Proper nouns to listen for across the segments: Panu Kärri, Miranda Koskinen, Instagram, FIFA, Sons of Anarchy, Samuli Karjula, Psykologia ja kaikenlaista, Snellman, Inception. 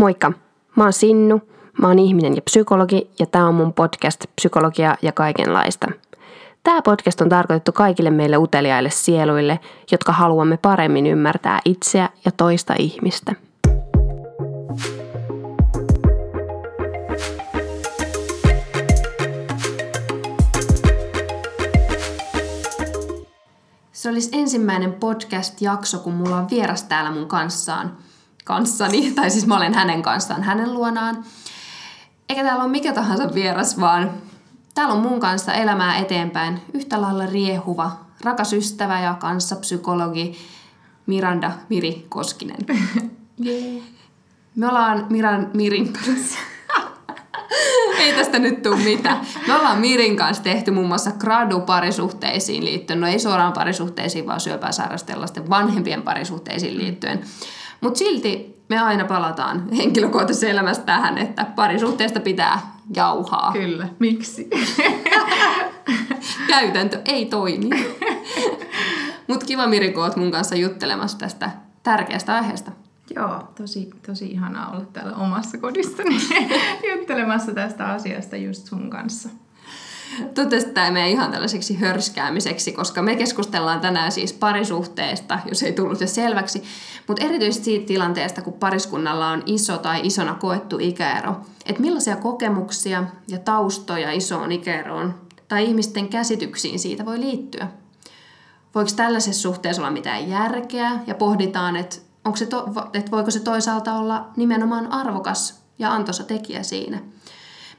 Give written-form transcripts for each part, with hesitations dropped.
Moikka, mä oon Sinnu, mä oon ihminen ja psykologi ja tää on mun podcast Psykologia ja kaikenlaista. Tää podcast on tarkoitettu kaikille meille uteliaille sieluille, jotka haluamme paremmin ymmärtää itseä ja toista ihmistä. Se olisi ensimmäinen podcast-jakso, kun mulla on vieras täällä mun kanssani, tai siis mä olen hänen kanssaan, hänen luonaan. Eikä täällä ole mikä tahansa vieras, vaan täällä on mun kanssa elämää eteenpäin yhtä lailla riehuva, rakas ystävä ja kanssapsykologi Miranda Miri Koskinen. Yeah. Me ollaan Mirin kanssa. Ei tästä nyt tule mitään. Me ollaan Mirin kanssa tehty muun muassa gradu parisuhteisiin liittyen. No ei suoraan parisuhteisiin, vaan syöpää sairasten lasten vanhempien parisuhteisiin liittyen. Mutta silti me aina palataan henkilökohtaisessa elämässä tähän, että parisuhteesta pitää jauhaa. Kyllä. Miksi? Käytäntö ei toimi. Mutta kiva Miri, kun oot mun kanssa juttelemassa tästä tärkeästä aiheesta. Joo, tosi ihanaa olla täällä omassa kodissani juttelemassa tästä asiasta just sun kanssa. Toivottavasti tämä ei mene ihan tällaiseksi hörskäämiseksi, koska me keskustellaan tänään siis parisuhteesta, jos ei tullut jo selväksi, mutta erityisesti siitä tilanteesta, kun pariskunnalla on iso tai isona koettu ikäero. Että millaisia kokemuksia ja taustoja isoon ikäeroon tai ihmisten käsityksiin siitä voi liittyä. Voiko tällaisessa suhteessa olla mitään järkeä ja pohditaan, että voiko se toisaalta olla nimenomaan arvokas ja antoisa tekijä siinä.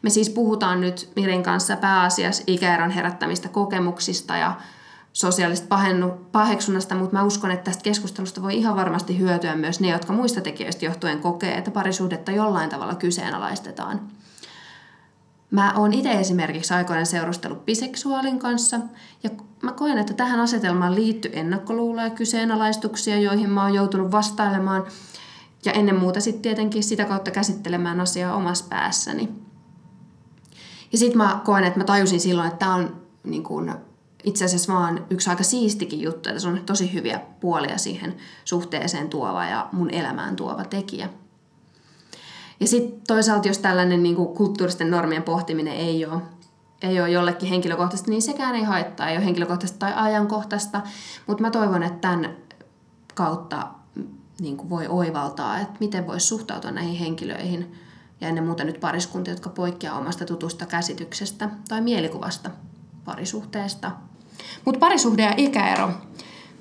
Me siis puhutaan nyt Mirin kanssa pääasiassa ikäeron herättämistä kokemuksista ja sosiaalista paheksunnasta, mutta mä uskon, että tästä keskustelusta voi ihan varmasti hyötyä myös ne, jotka muista tekijöistä johtuen kokee, että parisuhdetta jollain tavalla kyseenalaistetaan. Mä oon itse esimerkiksi aikoinaan seurustellut biseksuaalin kanssa ja mä koen, että tähän asetelmaan liittyy ennakkoluuloja ja kyseenalaistuksia, joihin mä oon joutunut vastailemaan ja ennen muuta sitten tietenkin sitä kautta käsittelemään asiaa omassa päässäni. Ja sit mä koen, että mä tajusin silloin, että tää on niin kun, itse asiassa vaan yksi aika siistikin juttu, että se on tosi hyviä puolia siihen suhteeseen tuova ja mun elämään tuova tekijä. Ja sitten toisaalta, jos tällainen niin kuin kulttuuristen normien pohtiminen ei ole jollekin henkilökohtaisesti, niin sekään ei haittaa, ei ole henkilökohtaista tai ajankohtaista. Mutta mä toivon, että tämän kautta niin kuin voi oivaltaa, että miten voisi suhtautua näihin henkilöihin ja ennen muuta nyt pariskuntia, jotka poikkeaa omasta tutusta käsityksestä tai mielikuvasta parisuhteesta. Mutta parisuhde ja ikäero.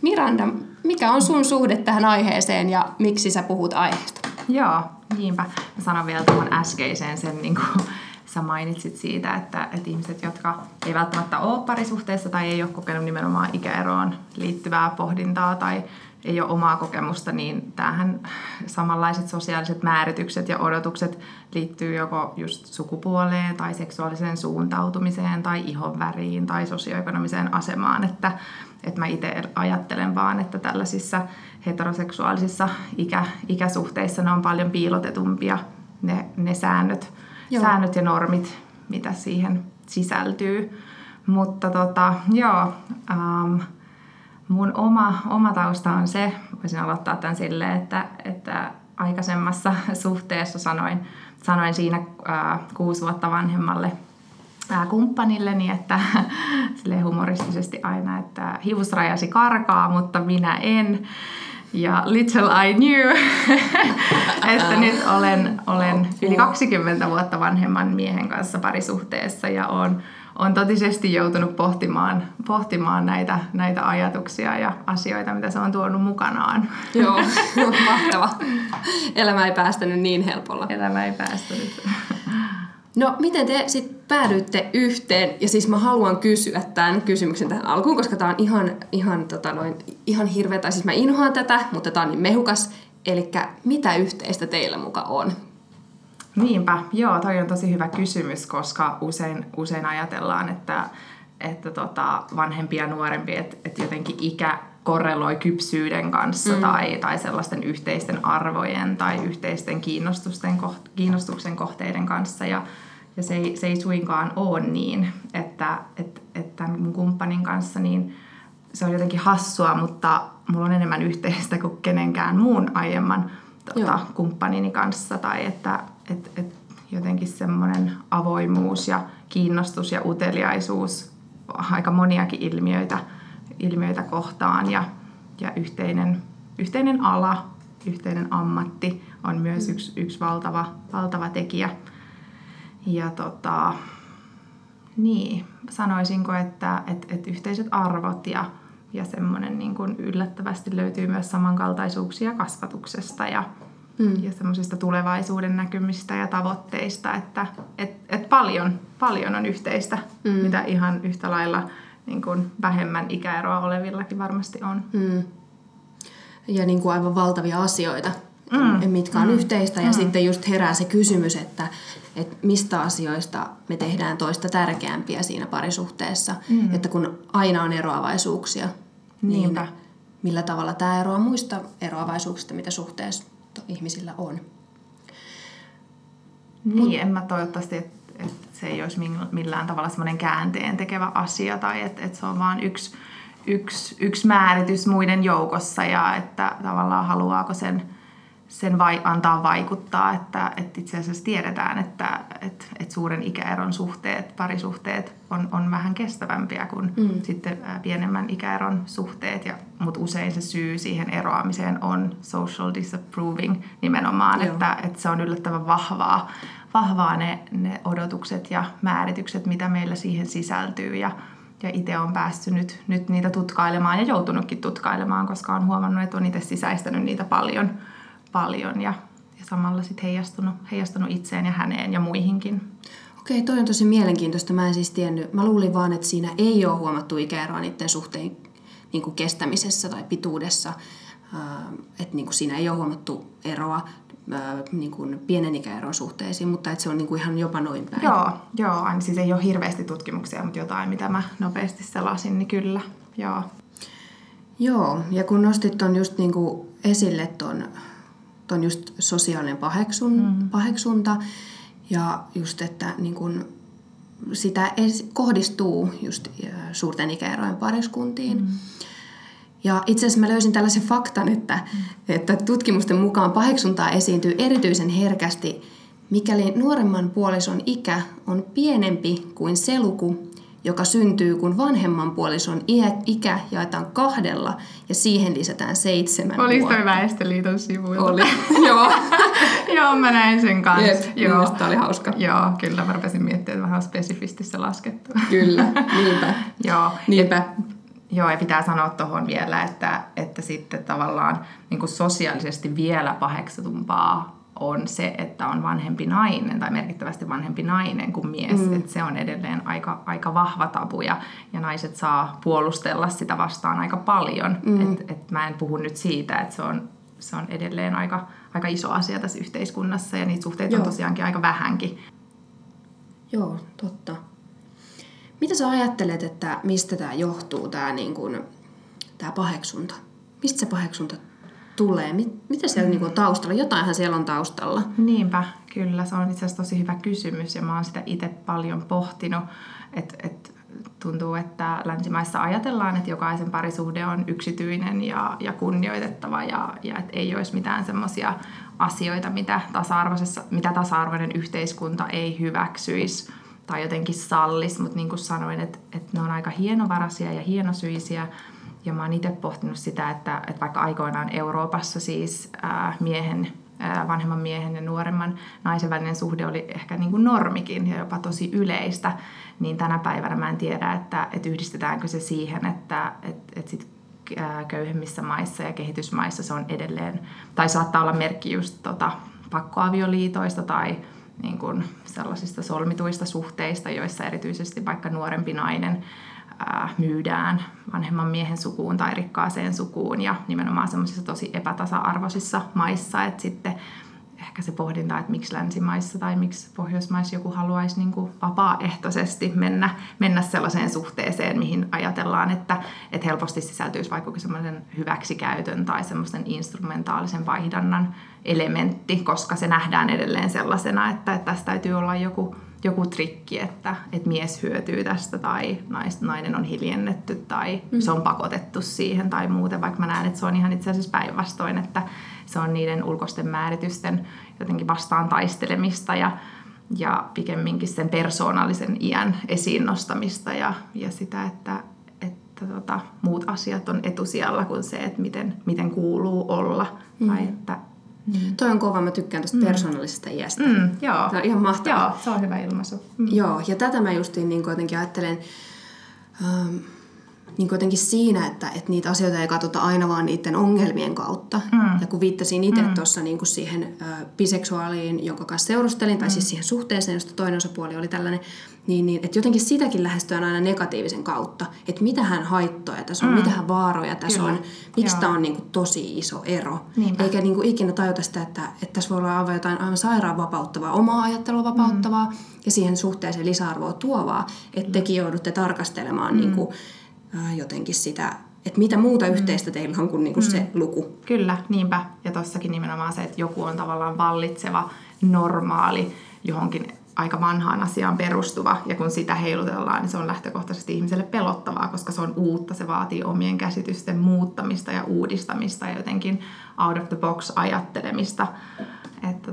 Miranda, mikä on sun suhde tähän aiheeseen ja miksi sä puhut aiheesta? Joo, niinpä. Mä sanon vielä tuon äskeiseen sen, niin kuin sä mainitsit siitä, että ihmiset, jotka ei välttämättä ole parisuhteessa tai ei ole kokenut nimenomaan ikäeroon liittyvää pohdintaa tai ei ole omaa kokemusta, niin tämähän samanlaiset sosiaaliset määritykset ja odotukset liittyy joko just sukupuoleen tai seksuaaliseen suuntautumiseen tai ihonväriin tai sosioekonomiseen asemaan, että mä itse ajattelen vaan, että tällaisissa heteroseksuaalisissa ikäsuhteissa ne on paljon piilotetumpia ne säännöt ja normit, mitä siihen sisältyy. Mutta mun oma tausta on se, voisin aloittaa tämän silleen, että aikaisemmassa suhteessa sanoin siinä 6 vuotta vanhemmalle kumppanilleni, että silleen humoristisesti aina, että hiusrajasi karkaa, mutta minä en. Ja little I knew, että nyt olen yli 20 vuotta vanhemman miehen kanssa parisuhteessa ja on totisesti joutunut pohtimaan näitä ajatuksia ja asioita, mitä se on tuonut mukanaan. Joo, mahtava. Elämä ei päästänyt niin helpolla. No, miten te sitten päädyitte yhteen? Ja siis mä haluan kysyä tämän kysymyksen tähän alkuun, koska tää on ihan hirveä, tai siis mä inhoan tätä, mutta tää on niin mehukas. Elikkä mitä yhteistä teillä muka on? Niinpä, joo, toi on tosi hyvä kysymys, koska usein ajatellaan, että vanhempi ja nuorempi, että jotenkin ikä korreloi kypsyyden kanssa tai sellaisten yhteisten arvojen tai yhteisten kiinnostuksen kohteiden kanssa. Ja se ei suinkaan ole niin, että mun kumppanin kanssa niin se on jotenkin hassua, mutta mulla on enemmän yhteistä kuin kenenkään muun aiemman kumppanini kanssa, tai että jotenkin semmoinen avoimuus ja kiinnostus ja uteliaisuus aika moniakin ilmiöitä kohtaan, ja yhteinen ala, yhteinen ammatti on myös yksi valtava tekijä. Ja niin, sanoisinko, että yhteiset arvot ja semmoinen niin kuin yllättävästi löytyy myös samankaltaisuuksia kasvatuksesta ja semmoisista tulevaisuuden näkymistä ja tavoitteista, että paljon on yhteistä, mitä ihan yhtä lailla niin kuin vähemmän ikäeroa olevillakin varmasti on. Ja niin kuin aivan valtavia asioita, mitkä on yhteistä, ja sitten just herää se kysymys, että mistä asioista me tehdään toista tärkeämpiä siinä parisuhteessa, että kun aina on eroavaisuuksia, niin millä tavalla tämä eroaa muista eroavaisuuksista, mitä suhteessa ihmisillä on. En mä toivottavasti, että se ei olisi millään tavalla semmoinen käänteen tekevä asia, tai että se on vaan yksi määritys muiden joukossa, ja että tavallaan haluaako sen antaa vaikuttaa, että itse asiassa tiedetään, että suuren ikäeron suhteet, parisuhteet on vähän kestävämpiä kuin sitten pienemmän ikäeron suhteet, mutta usein se syy siihen eroamiseen on social disapproving nimenomaan, että se on yllättävän vahvaa ne odotukset ja määritykset, mitä meillä siihen sisältyy, ja itse on päässyt nyt niitä tutkailemaan ja joutunutkin tutkailemaan, koska on huomannut, että on itse sisäistänyt niitä paljon ja samalla sitten heijastunut itseen ja häneen ja muihinkin. Okei, toi on tosi mielenkiintoista. Mä en siis tiennyt. Mä luulin vaan, että siinä ei ole huomattu ikäeroa niiden suhteen niin kuin kestämisessä tai pituudessa. Että niin kuin siinä ei ole huomattu eroa niin kuin pienen ikäeron suhteisiin, mutta että se on niin kuin ihan jopa noin päin. Joo, aina siis ei ole hirveästi tutkimuksia, mutta jotain, mitä mä nopeasti selasin, niin kyllä, joo. Joo, ja kun nostit ton just niin kuin esille on just sosiaalinen paheksunta ja just, että niin kun sitä kohdistuu just suurten ikäerojen pariskuntiin. Ja itse asiassa mä löysin tällaisen faktan, että tutkimusten mukaan paheksuntaa esiintyy erityisen herkästi, mikäli nuoremman puolison ikä on pienempi kuin se luku, joka syntyy, kun vanhemman puolison ikä jaetaan 2 ja siihen lisätään 7 Olis vuotta. Olis toi Väestöliiton sivuilta? Oli, joo. Joo, mä näin sen kanssa. Yes, tämä oli hauska. Joo, kyllä mä rupesin miettimään, että vähän spesifisti se laskettu. Kyllä, niinpä. Niinpä. Joo, ja pitää sanoa tuohon vielä, että sitten tavallaan niin kuin sosiaalisesti vielä paheksutumpaa on se, että on vanhempi nainen tai merkittävästi vanhempi nainen kuin mies. Että se on edelleen aika vahva tabu ja naiset saa puolustella sitä vastaan aika paljon. Et mä en puhu nyt siitä, että se on edelleen aika iso asia tässä yhteiskunnassa ja niitä suhteita on tosiaankin aika vähänkin. Joo, totta. Mitä sä ajattelet, että mistä tää johtuu, tää paheksunta? Mistä se paheksunta tulee? Mitä siellä on taustalla? Jotainhan siellä on taustalla. Niinpä, kyllä. Se on itse asiassa tosi hyvä kysymys ja mä oon sitä itse paljon pohtinut. Tuntuu, että länsimaissa ajatellaan, että jokaisen parisuhde on yksityinen ja kunnioitettava ja että ei olisi mitään semmoisia asioita, mitä tasa-arvoinen yhteiskunta ei hyväksyisi tai jotenkin sallisi. Mutta niin kuin sanoin, että ne on aika hienovaraisia ja hienosyisiä. Ja mä oon itse pohtinut sitä, että vaikka aikoinaan Euroopassa siis vanhemman miehen ja nuoremman naisen välinen suhde oli ehkä niin kuin normikin ja jopa tosi yleistä, niin tänä päivänä mä en tiedä, että yhdistetäänkö se siihen, että sit köyhemmissä maissa ja kehitysmaissa se on edelleen, tai saattaa olla merkki just pakkoavioliitoista tai niin kuin sellaisista solmituista suhteista, joissa erityisesti vaikka nuorempi nainen myydään vanhemman miehen sukuun tai rikkaaseen sukuun ja nimenomaan semmoisissa tosi epätasa-arvoisissa maissa, että sitten ehkä se pohdinta, että miksi länsimaissa tai miksi Pohjoismaissa joku haluaisi niin kuin vapaaehtoisesti mennä sellaiseen suhteeseen, mihin ajatellaan, että helposti sisältyisi vaikka semmoisen hyväksikäytön tai semmoisen instrumentaalisen vaihdannan elementti, koska se nähdään edelleen sellaisena, että tässä täytyy olla joku trikki, että mies hyötyy tästä tai nainen on hiljennetty tai se on pakotettu siihen tai muuten, vaikka mä näen, että se on ihan itse asiassa päinvastoin, että se on niiden ulkoisten määritysten jotenkin vastaan taistelemista ja pikemminkin sen persoonallisen iän esiin nostamista ja sitä, että muut asiat on etusijalla kuin se, että miten kuuluu olla. Tai että, Toi on kova, mä tykkään tuosta persoonallisesta iästä. Joo. Tämä on ihan mahtavaa. Joo, se on hyvä ilmaisu. Joo, ja tätä mä justiin niin jotenkin ajattelen niin jotenkin siinä, että niitä asioita ei katsota aina vaan niiden ongelmien kautta. Ja kun viittasin itse tuossa niin siihen biseksuaaliin, jonka kanssa seurustelin, tai siis siihen suhteeseen, josta toinen osapuoli oli tällainen, niin että jotenkin sitäkin lähestytään aina negatiivisen kautta, että mitähän haittoja tässä on, mitähän vaaroja tässä on, miksi tämä on niin kuin tosi iso ero. Niinpä. Eikä niin kuin ikinä tajuta sitä, että tässä voi olla aivan jotain aivan sairaan vapauttavaa, omaa ajattelua vapauttavaa ja siihen suhteeseen lisäarvoa tuovaa, että tekin joudutte tarkastelemaan niin kuin jotenkin sitä, että mitä muuta yhteistä teillä on kuin niinku se luku. Kyllä, niinpä. Ja tossakin nimenomaan se, että joku on tavallaan vallitseva, normaali, johonkin aika vanhaan asiaan perustuva. Ja kun sitä heilutellaan, niin se on lähtökohtaisesti ihmiselle pelottavaa, koska se on uutta. Se vaatii omien käsitysten muuttamista ja uudistamista ja jotenkin out of the box ajattelemista. Että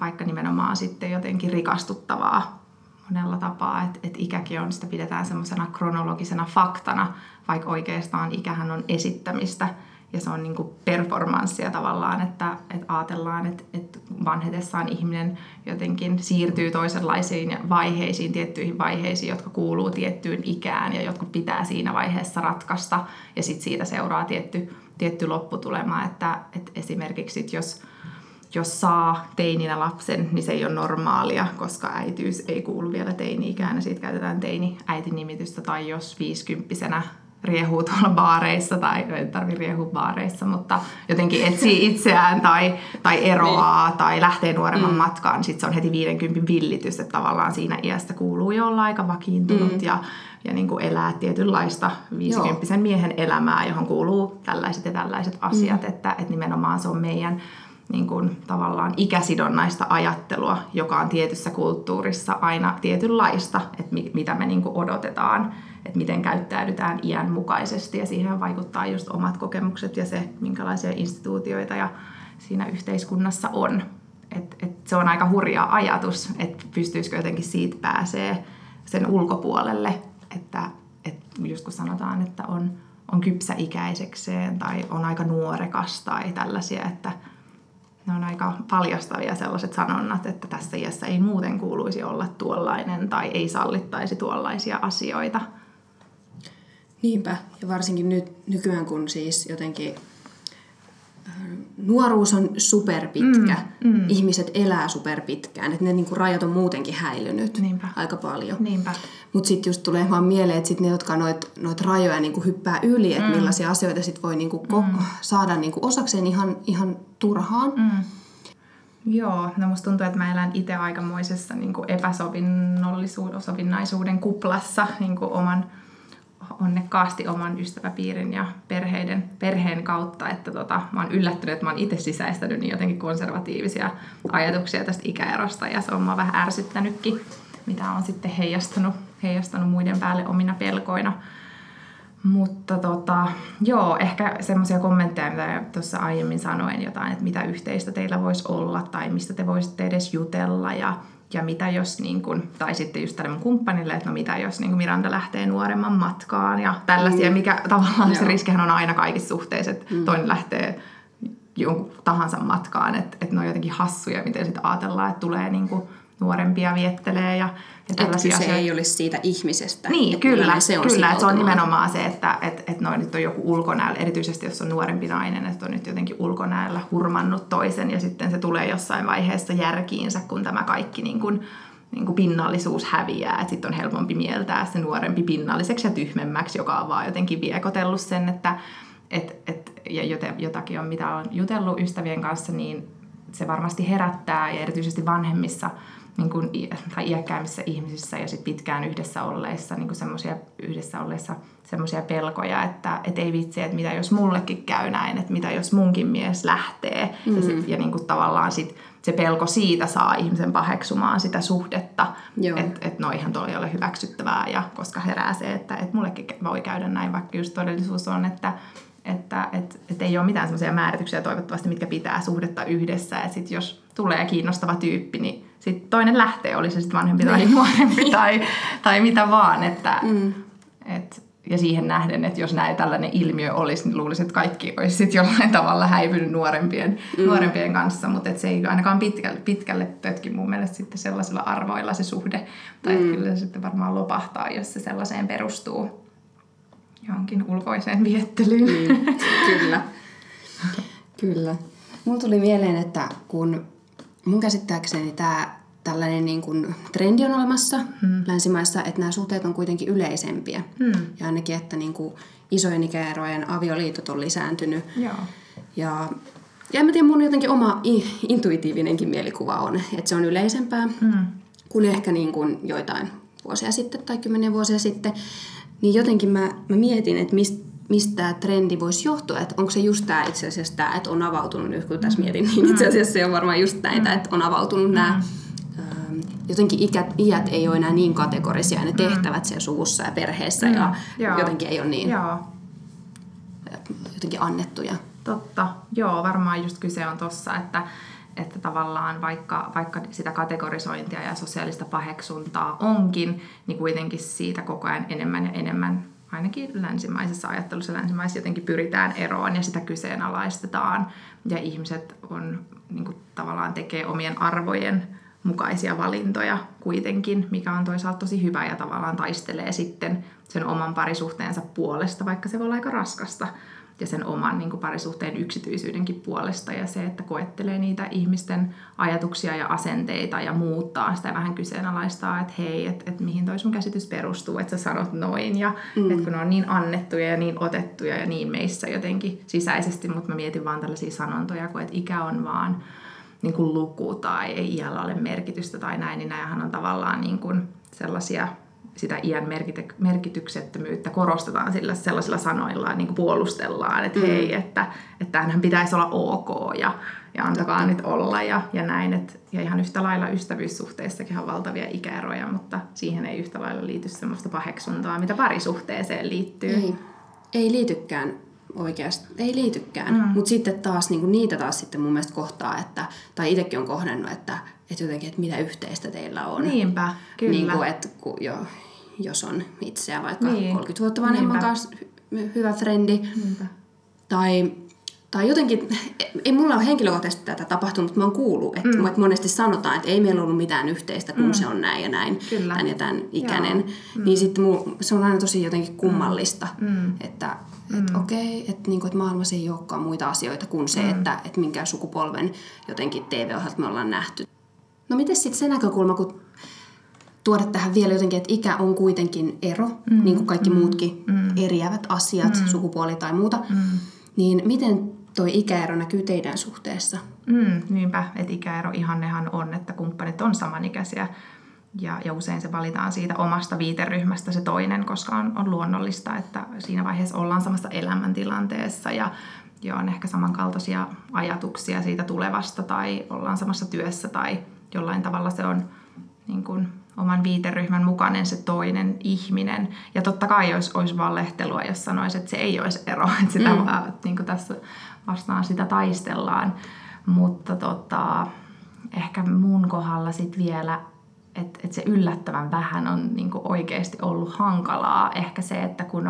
vaikka nimenomaan sitten jotenkin rikastuttavaa monella tapaa, että ikäkin on, sitä pidetään semmoisena kronologisena faktana, vaikka oikeastaan ikähän on esittämistä ja se on niin kuin performanssia tavallaan, että ajatellaan, että vanhetessaan ihminen jotenkin siirtyy toisenlaisiin vaiheisiin, tiettyihin vaiheisiin, jotka kuuluu tiettyyn ikään ja jotka pitää siinä vaiheessa ratkaista ja sitten siitä seuraa tietty lopputulema, että esimerkiksi jos saa teininä lapsen, niin se ei ole normaalia, koska äitiys ei kuulu vielä teini-ikään ja siitä käytetään teini-äitinimitystä. Tai jos 50-vuotiaana riehuu tuolla baareissa, tai ei tarvitse riehua baareissa, mutta jotenkin etsii itseään tai eroaa tai lähtee nuoremman matkaan, niin sitten se on heti 50 villitys, että tavallaan siinä iästä kuuluu jo olla aika vakiintunut ja niin kuin elää tietynlaista 50 miehen elämää, johon kuuluu tällaiset ja tällaiset asiat, että nimenomaan se on meidän niin kuin tavallaan ikäsidonnaista ajattelua, joka on tietyssä kulttuurissa aina tietynlaista, että mitä me niin kuin odotetaan, että miten käyttäydytään iän mukaisesti. Ja siihen vaikuttaa just omat kokemukset ja se, minkälaisia instituutioita ja siinä yhteiskunnassa on. Et se on aika hurja ajatus, että pystyisikö jotenkin siitä pääsee sen ulkopuolelle. Että just kun sanotaan, että on kypsä ikäisekseen tai on aika nuorekas tai tällaisia, että ne on aika paljastavia sellaiset sanonnat, että tässä iässä ei muuten kuuluisi olla tuollainen tai ei sallittaisi tuollaisia asioita. Niinpä, ja varsinkin nyt nykyään, kun siis jotenkin nuoruus on superpitkä, ihmiset elää superpitkään, että ne niinku rajat on muutenkin häilynyt aika paljon. Mutta sitten just tulee vaan mieleen, että sit ne, jotka noit rajoja niinku hyppää yli, että millaisia asioita sit voi niinku saada niinku osakseen ihan turhaan. Joo, no musta tuntuu, että mä elän itse aikamoisessa niinku epäsovinnaisuuden kuplassa niinku onnekkaasti oman ystäväpiirin ja perheen kautta, että mä oon yllättynyt, että mä oon itse sisäistänyt niin jotenkin konservatiivisia ajatuksia tästä ikäerosta ja se on mua vähän ärsyttänytkin, mitä on sitten heijastanut muiden päälle omina pelkoina. Mutta ehkä semmoisia kommentteja, mitä tuossa aiemmin sanoin jotain, että mitä yhteistä teillä voisi olla tai mistä te voisitte edes jutella ja mitä jos, niin kun, tai sitten just tälle mun kumppanille, että no mitä jos niin kun Miranda lähtee nuoremman matkaan ja tällaisia, mikä tavallaan se riskihän on aina kaikissa suhteissa, että toinen lähtee jonkun tahansa matkaan, että ne on jotenkin hassuja, miten sitten ajatellaan, että tulee niin kun nuorempia viettelee ja tällaisia asioita. Se ei olisi siitä ihmisestä. Niin, kyllä, se on, kyllä, se on nimenomaan se, että no, nyt on joku ulkonäöllä, erityisesti jos on nuorempi nainen, että on nyt jotenkin ulkonäöllä hurmannut toisen ja sitten se tulee jossain vaiheessa järkiinsä, kun tämä kaikki niin kuin pinnallisuus häviää, että sitten on helpompi mieltää se nuorempi pinnalliseksi ja tyhmemmäksi, joka on vaan jotenkin viekotellut sen, että jotakin on, mitä on jutellut ystävien kanssa, niin se varmasti herättää ja erityisesti vanhemmissa niin kuin, tai iäkkäämmissä ihmisissä ja sit pitkään yhdessä olleissa semmoisia pelkoja, että ei vitsi, että mitä jos mullekin käy näin, että mitä jos munkin mies lähtee. Ja niin kuin, tavallaan sit se pelko siitä saa ihmisen paheksumaan sitä suhdetta, että no ihan tuolla ei ole hyväksyttävää ja koska herää se, että mullekin voi käydä näin, vaikka just todellisuus on, että Että ei ole mitään semmoisia määrityksiä toivottavasti, mitkä pitää suhdetta yhdessä. Ja sitten jos tulee kiinnostava tyyppi, niin sitten toinen lähtee, oli se sitten vanhempi tai nuorempi tai mitä vaan. Ja siihen nähden, että jos näin tällainen ilmiö olisi, niin luulisin, että kaikki olisi sitten jollain tavalla häipynyt nuorempien kanssa. Mutta se ei ainakaan pitkälle pötki mun mielestä sitten sellaisilla arvoilla se suhde. Tai kyllä se sitten varmaan lopahtaa, jos se sellaiseen perustuu. Johonkin ulkoiseen viettelyyn. Kyllä. Mulla tuli mieleen, että kun mun käsittääkseni tällainen niin kuin trendi on olemassa länsimaissa, että nämä suhteet on kuitenkin yleisempiä. Ja ainakin, että niin kuin isojen ikäerojen avioliitot on lisääntynyt. Joo. Ja en mä tiedä, mun jotenkin oma intuitiivinenkin mielikuva on, että se on yleisempää kuin ehkä niin kuin joitain vuosia sitten tai 10 vuosia sitten. Niin jotenkin mä mietin, että mistä tämä trendi voisi johtua, että onko se just tämä itse asiassa tämä, että on avautunut, nyt kun tässä mietin, niin itse asiassa se on varmaan just näitä, että on avautunut nämä, jotenkin iät ei ole enää niin kategorisia, ne tehtävät siellä suvussa ja perheessä ja jotenkin ei ole niin jotenkin annettuja. Totta, joo, varmaan just kyse on tossa, että tavallaan vaikka sitä kategorisointia ja sosiaalista paheksuntaa onkin, niin kuitenkin siitä koko ajan enemmän ja enemmän, ainakin länsimaisessa ajattelussa jotenkin pyritään eroon ja sitä kyseenalaistetaan. Ja ihmiset on, niin kuin, tavallaan tekee omien arvojen mukaisia valintoja kuitenkin, mikä on toisaalta tosi hyvä ja tavallaan taistelee sitten sen oman parisuhteensa puolesta, vaikka se voi olla aika raskasta. Ja sen oman niin kuin parisuhteen yksityisyydenkin puolesta ja se, että koettelee niitä ihmisten ajatuksia ja asenteita ja muuttaa sitä ja vähän kyseenalaistaa, että hei, että mihin toi sun käsitys perustuu, että sä sanot noin ja että kun ne on niin annettuja ja niin otettuja ja niin meissä jotenkin sisäisesti, mutta mä mietin vaan tällaisia sanontoja, kun että ikä on vaan niin kuin luku tai ei iällä ole merkitystä tai näin, niin näinhän on tavallaan niin kuin sellaisia... sitä iän merkityksettömyyttä korostetaan sellaisilla sanoilla, niin kuin puolustellaan, että hei, että tämähän pitäisi olla ok ja antakaa nyt olla ja näin. Ja ihan yhtä lailla ystävyyssuhteissakin on valtavia ikäeroja, mutta siihen ei yhtä lailla liity sellaista paheksuntaa, mitä parisuhteeseen liittyy. Ei liitykään oikeasti, ei liitykään. Mutta sitten taas niin kuin niitä taas sitten mun mielestä kohtaa, tai itsekin on kohdannut, että jotenkin, että mitä yhteistä teillä on. Niinpä, kyllä. Niin kuin, että jos on itseä vaikka 30 vuotta vanhemman kanssa hyvä frendi. Tai jotenkin, ei mulla ole henkilökohtaisesti tätä tapahtunut, mutta mä oon kuullut, että monesti sanotaan, että ei meillä ollut mitään yhteistä, kun se on näin ja näin, kyllä. Tän ja tän ikäinen. Niin sitten se on aina tosi jotenkin kummallista, että okei, että niinku, et maailmassa ei olekaan muita asioita kuin se, että minkään sukupolven jotenkin TV-ohjelmat me ollaan nähty. No miten sitten se näkökulma, kun tuoda tähän vielä jotenkin, että ikä on kuitenkin ero, niin kuin kaikki muutkin eriävät asiat, sukupuoli tai muuta, niin miten toi ikäero näkyy teidän suhteessa? Niinpä, että ikäero ihannehan on, että kumppanit on samanikäisiä ja usein se valitaan siitä omasta viiteryhmästä se toinen, koska on luonnollista, että siinä vaiheessa ollaan samassa elämäntilanteessa ja on ehkä samankaltaisia ajatuksia siitä tulevasta tai ollaan samassa työssä tai jollain tavalla se on niin kuin oman viiteryhmän mukainen se toinen ihminen. Ja totta kai olisi valehtelua, jos sanoisi, että se ei olisi ero. Että sitä niin kuin tässä vastaan sitä taistellaan. Mutta ehkä mun kohdalla sit vielä, että se yllättävän vähän on niin kuin oikeasti ollut hankalaa. Ehkä se, että kun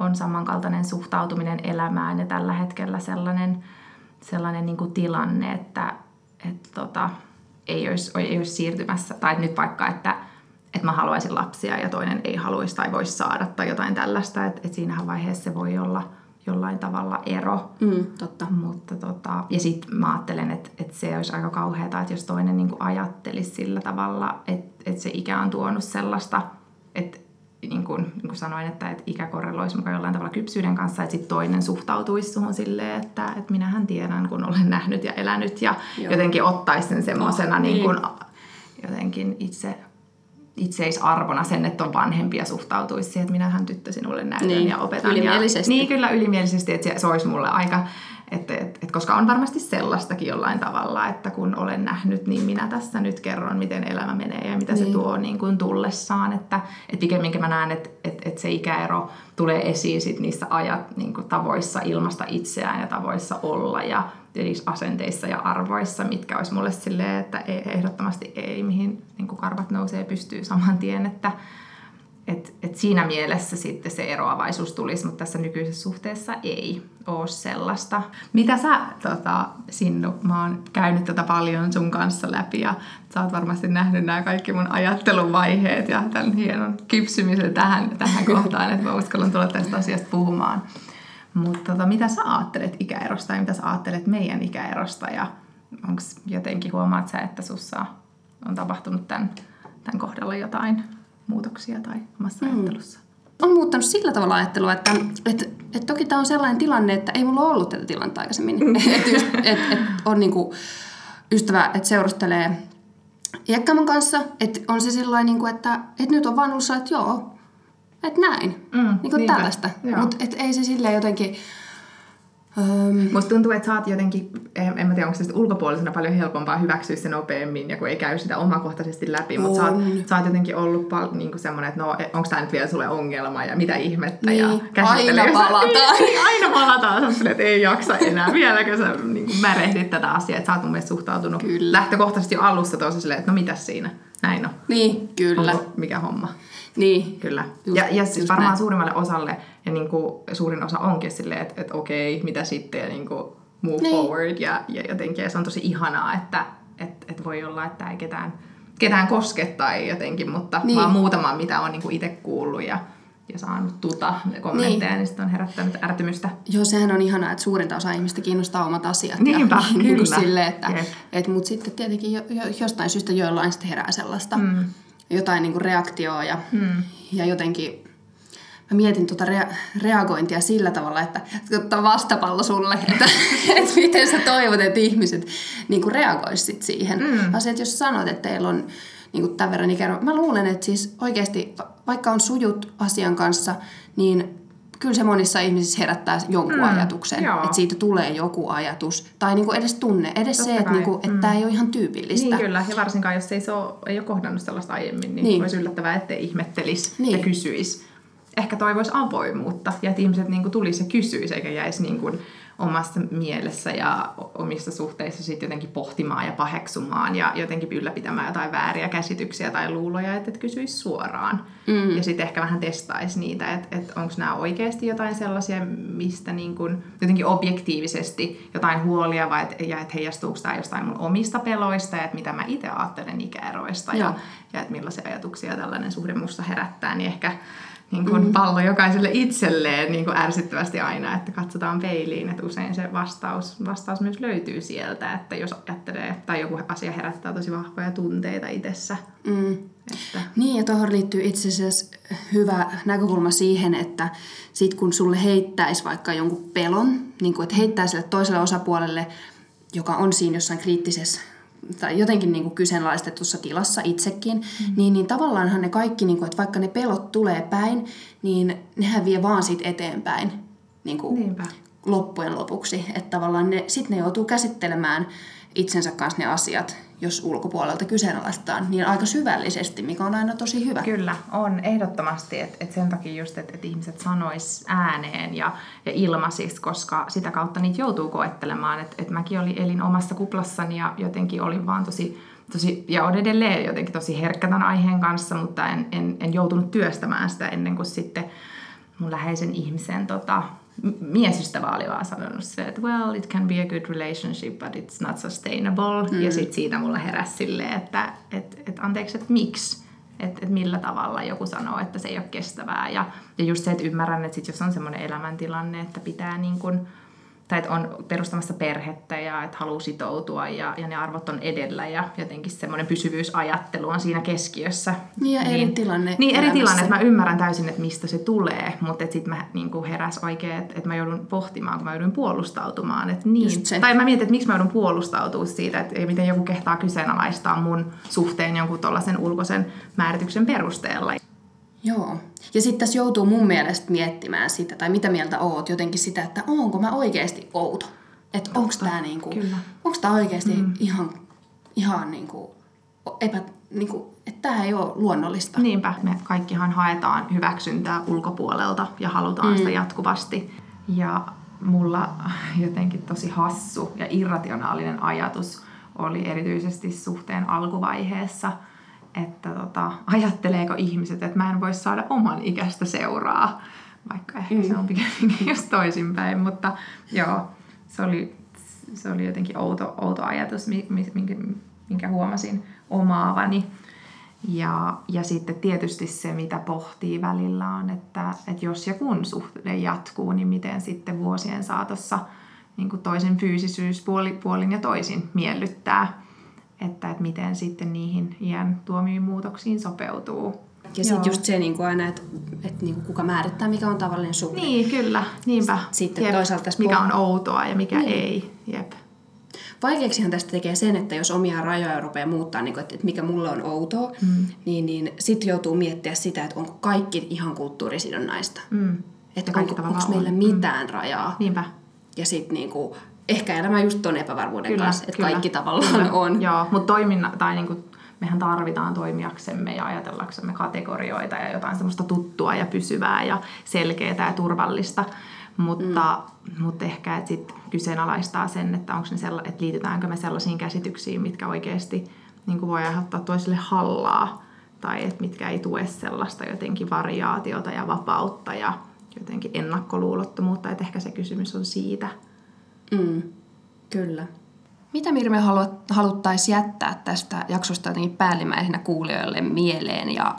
on samankaltainen suhtautuminen elämään ja tällä hetkellä sellainen niin kuin tilanne, että ei olisi siirtymässä, tai nyt vaikka, että mä haluaisin lapsia ja toinen ei haluaisi tai voisi saada tai jotain tällaista, että siinähän vaiheessa se voi olla jollain tavalla ero. Totta. Mutta ja sitten mä ajattelen, että se olisi aika kauheata, että jos toinen niin kuin ajattelisi sillä tavalla, että se ikä on tuonut sellaista, että niin kuin sanoin, että ikä korreloisi mukaan jollain tavalla kypsyyden kanssa, että sitten toinen suhtautuisi suhun silleen, että minähän tiedän, kun olen nähnyt ja elänyt ja jotenkin ottaisi sen semmoisena jotenkin itseisarvona sen, että on vanhempi ja suhtautuisi siihen, että minähän tyttö sinulle näytän ja opetan. Ylimielisesti. Kyllä, ylimielisesti, että se olisi mulle aika Koska on varmasti sellaistakin jollain tavalla, että kun olen nähnyt, niin minä tässä nyt kerron, miten elämä menee ja mitä se tuo niin kuin tullessaan. Että pikemminkin mä näen, että se ikäero tulee esiin sit niissä ajat niin kuin tavoissa ilmaista itseään ja tavoissa olla ja asenteissa ja arvoissa, mitkä olisi mulle silleen, että ehdottomasti ei, mihin niin kuin karvat nousee pystyy saman tien, että siinä mielessä sitten se eroavaisuus tulisi, mutta tässä nykyisessä suhteessa ei ole sellaista. Mitä sä, Sinnu, mä oon käynyt tätä paljon sun kanssa läpi ja sä oot varmasti nähnyt nämä kaikki mun ajatteluvaiheet ja tämän hienon kypsymisen tähän kohtaan, että mä uskallan tulla tästä asiasta puhumaan. Mutta mitä sä ajattelet ikäerosta ja mitä sä ajattelet meidän ikäerosta ja onko jotenkin huomaat sä, että sussa on tapahtunut tämän kohdalla jotain muutoksia tai omassa ajattelussa? On muuttanut sillä tavalla ajattelua, että toki tämä on sellainen tilanne, että ei mulla ole ollut tätä tilannetta aikaisemmin. että on niinku ystävä, että seurustelee iäkkäämmän kanssa, että on se sellainen, niinku, että nyt on vanhussa, että joo, että näin. Niinku tällaista. Mutta ei se silleen jotenkin... Musta tuntuu, että sä oot jotenkin, en mä tiedä, onko se ulkopuolisena paljon helpompaa hyväksyä se nopeammin ja kun ei käy sitä omakohtaisesti läpi, mutta sä oot jotenkin ollut niin semmoinen, että no, onko tää nyt vielä sulle ongelma ja mitä ihmettä niin, ja käsittelee. Aina palataan. Sä oot silleen, että ei jaksa enää vieläkö sä niin kuin märehdit tätä asiaa, että sä oot mun mielestä suhtautunut lähtökohtaisesti jo alussa tosi silleen, että no mitäs siinä, näin on. Niin, kyllä. Onko mikä homma? Niin. Kyllä. Ja siis varmaan näin. Suurimmalle osalle, ja niin kuin suurin osa onkin silleen, että okei, mitä sitten, ja niin kuin move forward, ja jotenkin, ja se on tosi ihanaa, että voi olla, että ei ketään koske tai jotenkin, mutta vaan muutama, mitä on niin kuin itse kuullut, ja saanut kommentteja, niin sitten on herättänyt ärtymystä. Joo, sehän on ihanaa, että suurinta osa ihmistä kiinnostaa omat asiat. Niinpä, ja kyllä. Niin silleen, mutta sitten tietenkin jostain syystä joillain sitten herää sellaista. Jotain niin kuin reaktioa ja jotenkin mä mietin tuota reagointia sillä tavalla, että ottaa vastapallo sulle, että miten sä toivot, että ihmiset niin kuin reagoisit siihen. Asiat, jos sanot, että teillä on niin kuin tämän verran ikäero, mä luulen, että siis oikeasti vaikka on sujut asian kanssa, niin kyllä se monissa ihmisissä herättää jonkun ajatuksen, että siitä tulee joku ajatus. Tai niinku edes tunne, edes totta se, että niinku, et tämä ei ole ihan tyypillistä. Niin kyllä, ja varsinkaan jos ei ole kohdannut sellaista aiemmin, niin olisi yllättävää, ettei ihmettelisi ja kysyisi. Ehkä toivoisi avoimuutta ja että ihmiset niinku tulisi ja kysyisi, eikä jäisi niinku omassa mielessä ja omissa suhteissa sit jotenkin pohtimaan ja paheksumaan ja jotenkin ylläpitämään jotain vääriä käsityksiä tai luuloja, että kysyisi suoraan. Ja sitten ehkä vähän testaisi niitä, että onko nämä oikeasti jotain sellaisia, mistä niin kun jotenkin objektiivisesti jotain huolia vai että heijastuuko tämä jostain mun omista peloista ja että mitä mä itse ajattelen ikäeroista ja että millaisia ajatuksia tällainen suhde musta herättää, niin ehkä niin kuin pallo jokaiselle itselleen niin kuin ärsyttävästi aina, että katsotaan peiliin, että usein se vastaus myös löytyy sieltä, että jos ajattelee, tai joku asia herättää tosi vahvoja tunteita itsessä. Niin, ja tuohon liittyy itse asiassa hyvä näkökulma siihen, että sit kun sulle heittäisi vaikka jonkun pelon, niin kuin, että heittää sille toiselle osapuolelle, joka on siinä jossain kriittisessä tai jotenkin niin kuin kyseenalaistetussa tilassa itsekin, niin tavallaanhan ne kaikki, niin kuin, että vaikka ne pelot tulee päin, niin nehän vie vaan siitä eteenpäin niin kuin loppujen lopuksi. Että tavallaan sitten ne joutuu käsittelemään itsensä kanssa ne asiat, jos ulkopuolelta kyseenalaistaan, niin aika syvällisesti, mikä on aina tosi hyvä. Kyllä, on ehdottomasti, että sen takia just, että ihmiset sanois ääneen ja ilmaisis, koska sitä kautta niitä joutuu koettelemaan, että mäkin elin omassa kuplassani ja jotenkin olin vaan tosi ja on edelleen jotenkin tosi herkkä tämän aiheen kanssa, mutta en joutunut työstämään sitä ennen kuin sitten mun läheisen ihmisen miesystävä oli vaan sanonut se, että well, it can be a good relationship, but it's not sustainable. Ja sitten siitä mulla heräsi silleen, että anteeksi, että miksi? Että millä tavalla joku sanoo, että se ei ole kestävää. Ja just se, että ymmärrän, että sit jos on semmoinen elämäntilanne, että pitää niin kun, tai että on perustamassa perhettä ja että haluaa sitoutua ja ne arvot on edellä ja jotenkin semmoinen pysyvyysajattelu on siinä keskiössä. Niin ja eri tilanne. Niin eri tilanne, että mä ymmärrän täysin, että mistä se tulee, mutta sitten mä niin heräs oikein, että mä joudun pohtimaan, kun mä joudun puolustautumaan. Että niin. Tai mä mietin, että miksi mä joudun puolustautumaan siitä, että ei miten joku kehtaa kyseenalaistaa mun suhteen jonkun tollaisen ulkoisen määrityksen perusteella. Joo. Ja sitten tässä joutuu mun mielestä miettimään sitä, tai mitä mieltä oot, jotenkin sitä, että onko mä oikeasti outo. Että onko tämä niinku, oikeasti ihan niinku, että tämä ei ole luonnollista. Niinpä, me kaikkihan haetaan hyväksyntää ulkopuolelta ja halutaan sitä jatkuvasti. Ja mulla jotenkin tosi hassu ja irrationaalinen ajatus oli erityisesti suhteen alkuvaiheessa, että ajatteleeko ihmiset, että mä en voi saada oman ikäistä seuraa. Vaikka ehkä se on pikemminkin just toisinpäin, mutta joo, se oli jotenkin outo ajatus, minkä huomasin omaavani. Ja sitten tietysti se, mitä pohtii välillä on, että jos ja kun suhde jatkuu, niin miten sitten vuosien saatossa niin kuin toisen fyysisyys puolin ja toisin miellyttää. Että miten sitten niihin iän tuomiin muutoksiin sopeutuu. Ja sitten just se niin kuin aina, että niin kuin kuka määrittää, mikä on tavallinen suhde. Niin, kyllä. Niinpä. Sitten toisaalta mikä on outoa ja mikä ei. Jep. Vaikeaksihan tästä tekee sen, että jos omia rajoja rupeaa muuttaa, niin että mikä mulle on outoa, niin sitten joutuu miettiä sitä, että onko kaikki ihan kulttuurisidonnaista. Että onko meillä mitään rajaa. Niinpä. Ja sitten niinku, ehkä elämä just ton epävarmuuden kanssa, että kaikki tavallaan on. Joo, mutta mehän tarvitaan toimijaksemme ja ajatellaksemme kategorioita ja jotain semmoista tuttua ja pysyvää ja selkeää ja turvallista. Mutta ehkä sit kyseenalaistaa sen, että onko ne että liitetäänkö me sellaisiin käsityksiin, mitkä oikeasti niin kuin voi aiheuttaa toiselle hallaa tai että mitkä ei tue sellaista jotenkin variaatiota ja vapautta ja jotenkin ennakkoluulottomuutta. Että ehkä se kysymys on siitä. Kyllä. Mitä Mirme haluttaisiin jättää tästä jaksosta jotenkin päällimmäisenä kuulijoille mieleen ja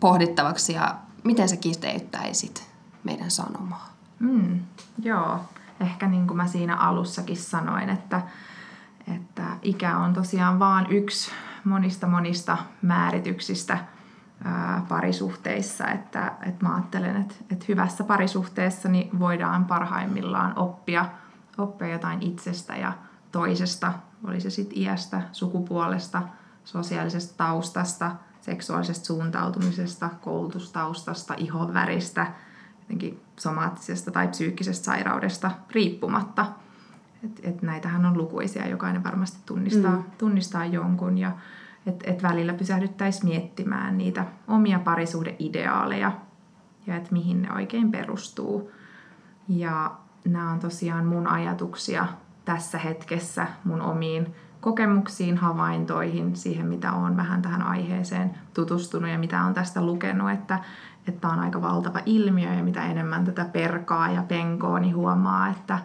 pohdittavaksi ja miten sä kiteyttäisit meidän sanomaa? Joo, ehkä niin kuin mä siinä alussakin sanoin, että ikä on tosiaan vaan yksi monista määrityksistä parisuhteissa. Että mä ajattelen, että hyvässä parisuhteessa niin voidaan parhaimmillaan oppia jotain itsestä ja toisesta, oli se sitten iästä, sukupuolesta, sosiaalisesta taustasta, seksuaalisesta suuntautumisesta, koulutustaustasta, ihonväristä, jotenkin somaattisesta tai psyykkisestä sairaudesta riippumatta. Et näitähän on lukuisia, jokainen varmasti tunnistaa jonkun. Ja et välillä pysähdyttäisiin miettimään niitä omia parisuhdeideaaleja ja että mihin ne oikein perustuu. Ja nämä on tosiaan mun ajatuksia tässä hetkessä mun omiin kokemuksiin, havaintoihin, siihen mitä olen vähän tähän aiheeseen tutustunut ja mitä olen tästä lukenut, että on aika valtava ilmiö ja mitä enemmän tätä perkaa ja penkoo, niin huomaa, että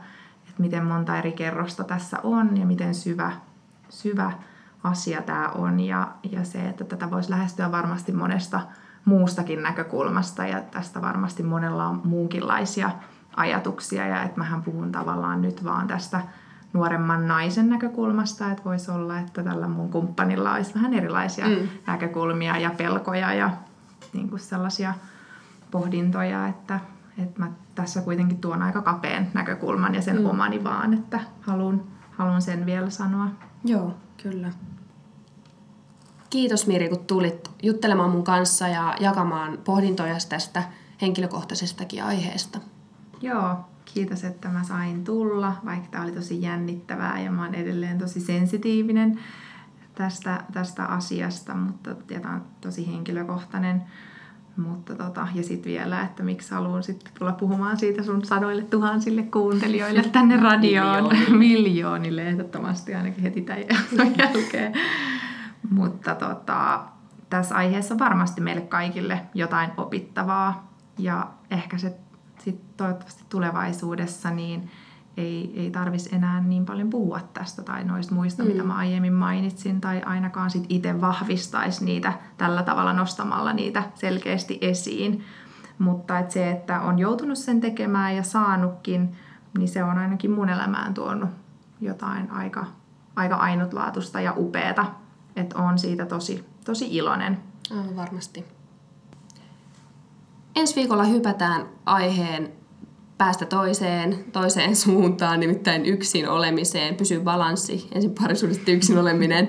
miten monta eri kerrosta tässä on ja miten syvä asia tämä on ja se, että tätä voisi lähestyä varmasti monesta muustakin näkökulmasta ja tästä varmasti monella on muunkinlaisia ajatuksia ja että mähän puhun tavallaan nyt vaan tästä nuoremman naisen näkökulmasta, että voisi olla, että tällä mun kumppanilla olisi vähän erilaisia näkökulmia ja pelkoja ja niin kuin sellaisia pohdintoja, että mä tässä kuitenkin tuon aika kapean näkökulman ja sen omani vaan, että haluan sen vielä sanoa. Joo, kyllä. Kiitos Miri, kun tulit juttelemaan mun kanssa ja jakamaan pohdintoja tästä henkilökohtaisestakin aiheesta. Joo, kiitos, että mä sain tulla, vaikka tämä oli tosi jännittävää ja mä oon edelleen tosi sensitiivinen tästä asiasta, mutta tämä on tosi henkilökohtainen. Mutta ja sitten vielä, että miksi haluan sitten tulla puhumaan siitä sun sadoille tuhansille kuuntelijoille tänne radioon. Miljoonille ehdottomasti ainakin heti tämän jälkeen. Mutta tässä aiheessa varmasti meille kaikille jotain opittavaa ja ehkä se sitten toivottavasti tulevaisuudessa niin ei tarvitsisi enää niin paljon puhua tästä tai noista muista, mitä mä aiemmin mainitsin, tai ainakaan sit itse vahvistaisi niitä tällä tavalla nostamalla niitä selkeästi esiin. Mutta et se, että on joutunut sen tekemään ja saanutkin, niin se on ainakin mun elämään tuonut jotain aika ainutlaatuista ja upeata. Että on siitä tosi iloinen. Varmasti. Ensi viikolla hypätään aiheen päästä toiseen suuntaan, nimittäin yksin olemiseen. Pysyy balanssi, ensin parisuudesta yksin oleminen.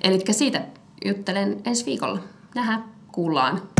Elikkä siitä juttelen ensi viikolla. Nähdään, kuullaan.